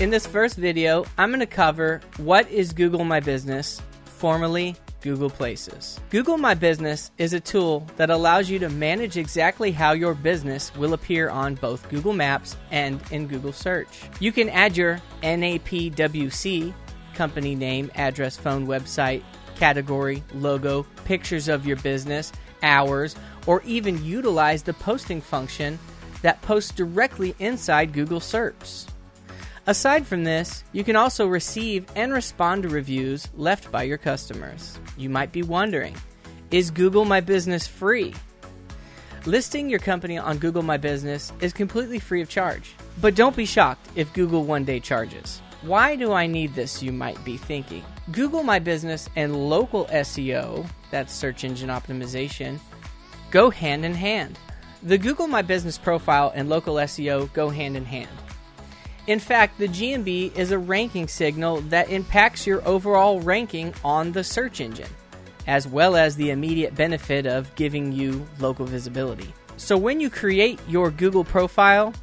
In this first video, I'm going to cover what is Google My Business, formerly Google Places. Google My Business is a tool that allows you to manage exactly how your business will appear on both Google Maps and in Google Search. You can add your NAPWC, company name, address, phone, website, category, logo, pictures of your business, hours, or even utilize the posting function that posts directly inside Google Search. Aside from this, you can also receive and respond to reviews left by your customers. You might be wondering, is Google My Business free? Listing your company on Google My Business is completely free of charge. But don't be shocked if Google one day charges. Why do I need this, you might be thinking. Google My Business and local SEO, that's search engine optimization, go hand in hand. The Google My Business profile and local SEO go hand in hand. In fact, the GMB is a ranking signal that impacts your overall ranking on the search engine, as well as the immediate benefit of giving you local visibility. So when you create your Google profile,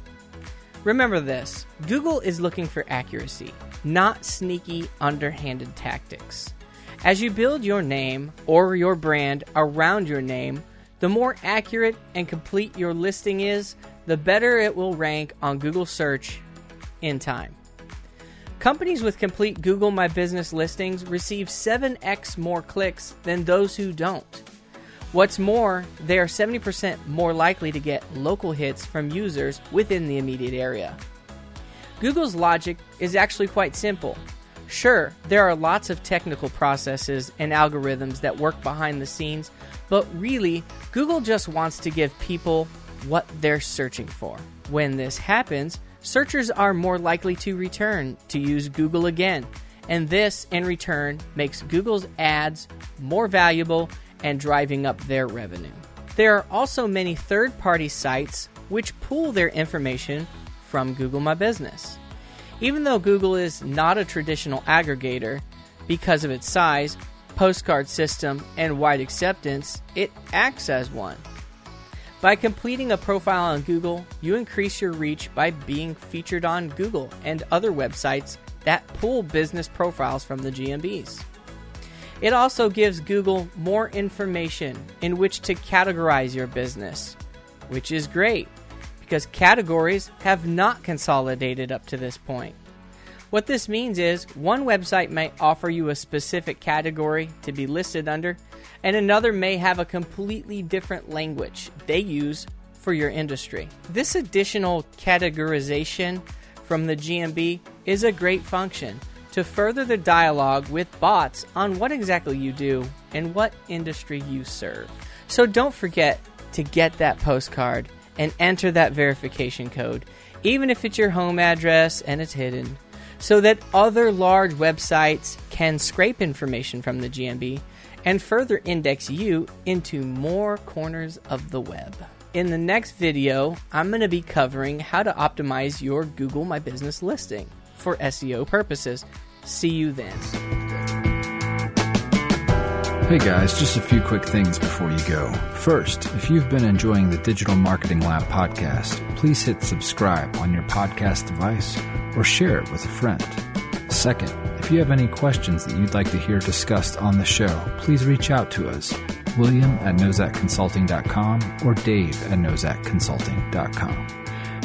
remember this, Google is looking for accuracy, not sneaky, underhanded tactics. As you build your name or your brand around your name, the more accurate and complete your listing is, the better it will rank on Google Search in time. Companies with complete Google My Business listings receive 7x more clicks than those who don't. What's more, they are 70% more likely to get local hits from users within the immediate area. Google's logic is actually quite simple. Sure, there are lots of technical processes and algorithms that work behind the scenes, but really, Google just wants to give people what they're searching for. When this happens, searchers are more likely to return to use Google again, and this, in return, makes Google's ads more valuable and driving up their revenue. There are also many third-party sites which pull their information from Google My Business. Even though Google is not a traditional aggregator, because of its size, postcard system, and wide acceptance, it acts as one. By completing a profile on Google, you increase your reach by being featured on Google and other websites that pull business profiles from the GMBs. It also gives Google more information in which to categorize your business, which is great because categories have not consolidated up to this point. What this means is one website may offer you a specific category to be listed under, and another may have a completely different language they use for your industry. This additional categorization from the GMB is a great function to further the dialogue with bots on what exactly you do and what industry you serve. So don't forget to get that postcard and enter that verification code, even if it's your home address and it's hidden, so that other large websites can scrape information from the GMB and further index you into more corners of the web. In the next video, I'm going to be covering how to optimize your Google My Business listing for SEO purposes. See you then. Hey guys, just a few quick things before you go. First, if you've been enjoying the Digital Marketing Lab podcast, please hit subscribe on your podcast device or share it with a friend. Second, if you have any questions that you'd like to hear discussed on the show, please reach out to us, William@NozakConsulting.com or Dave@NozakConsulting.com.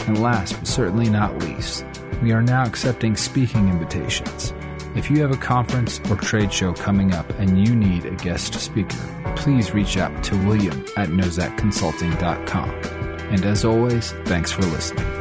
And last but certainly not least, we are now accepting speaking invitations. If you have a conference or trade show coming up and you need a guest speaker, please reach out to William@NozakConsulting.com. And as always, thanks for listening.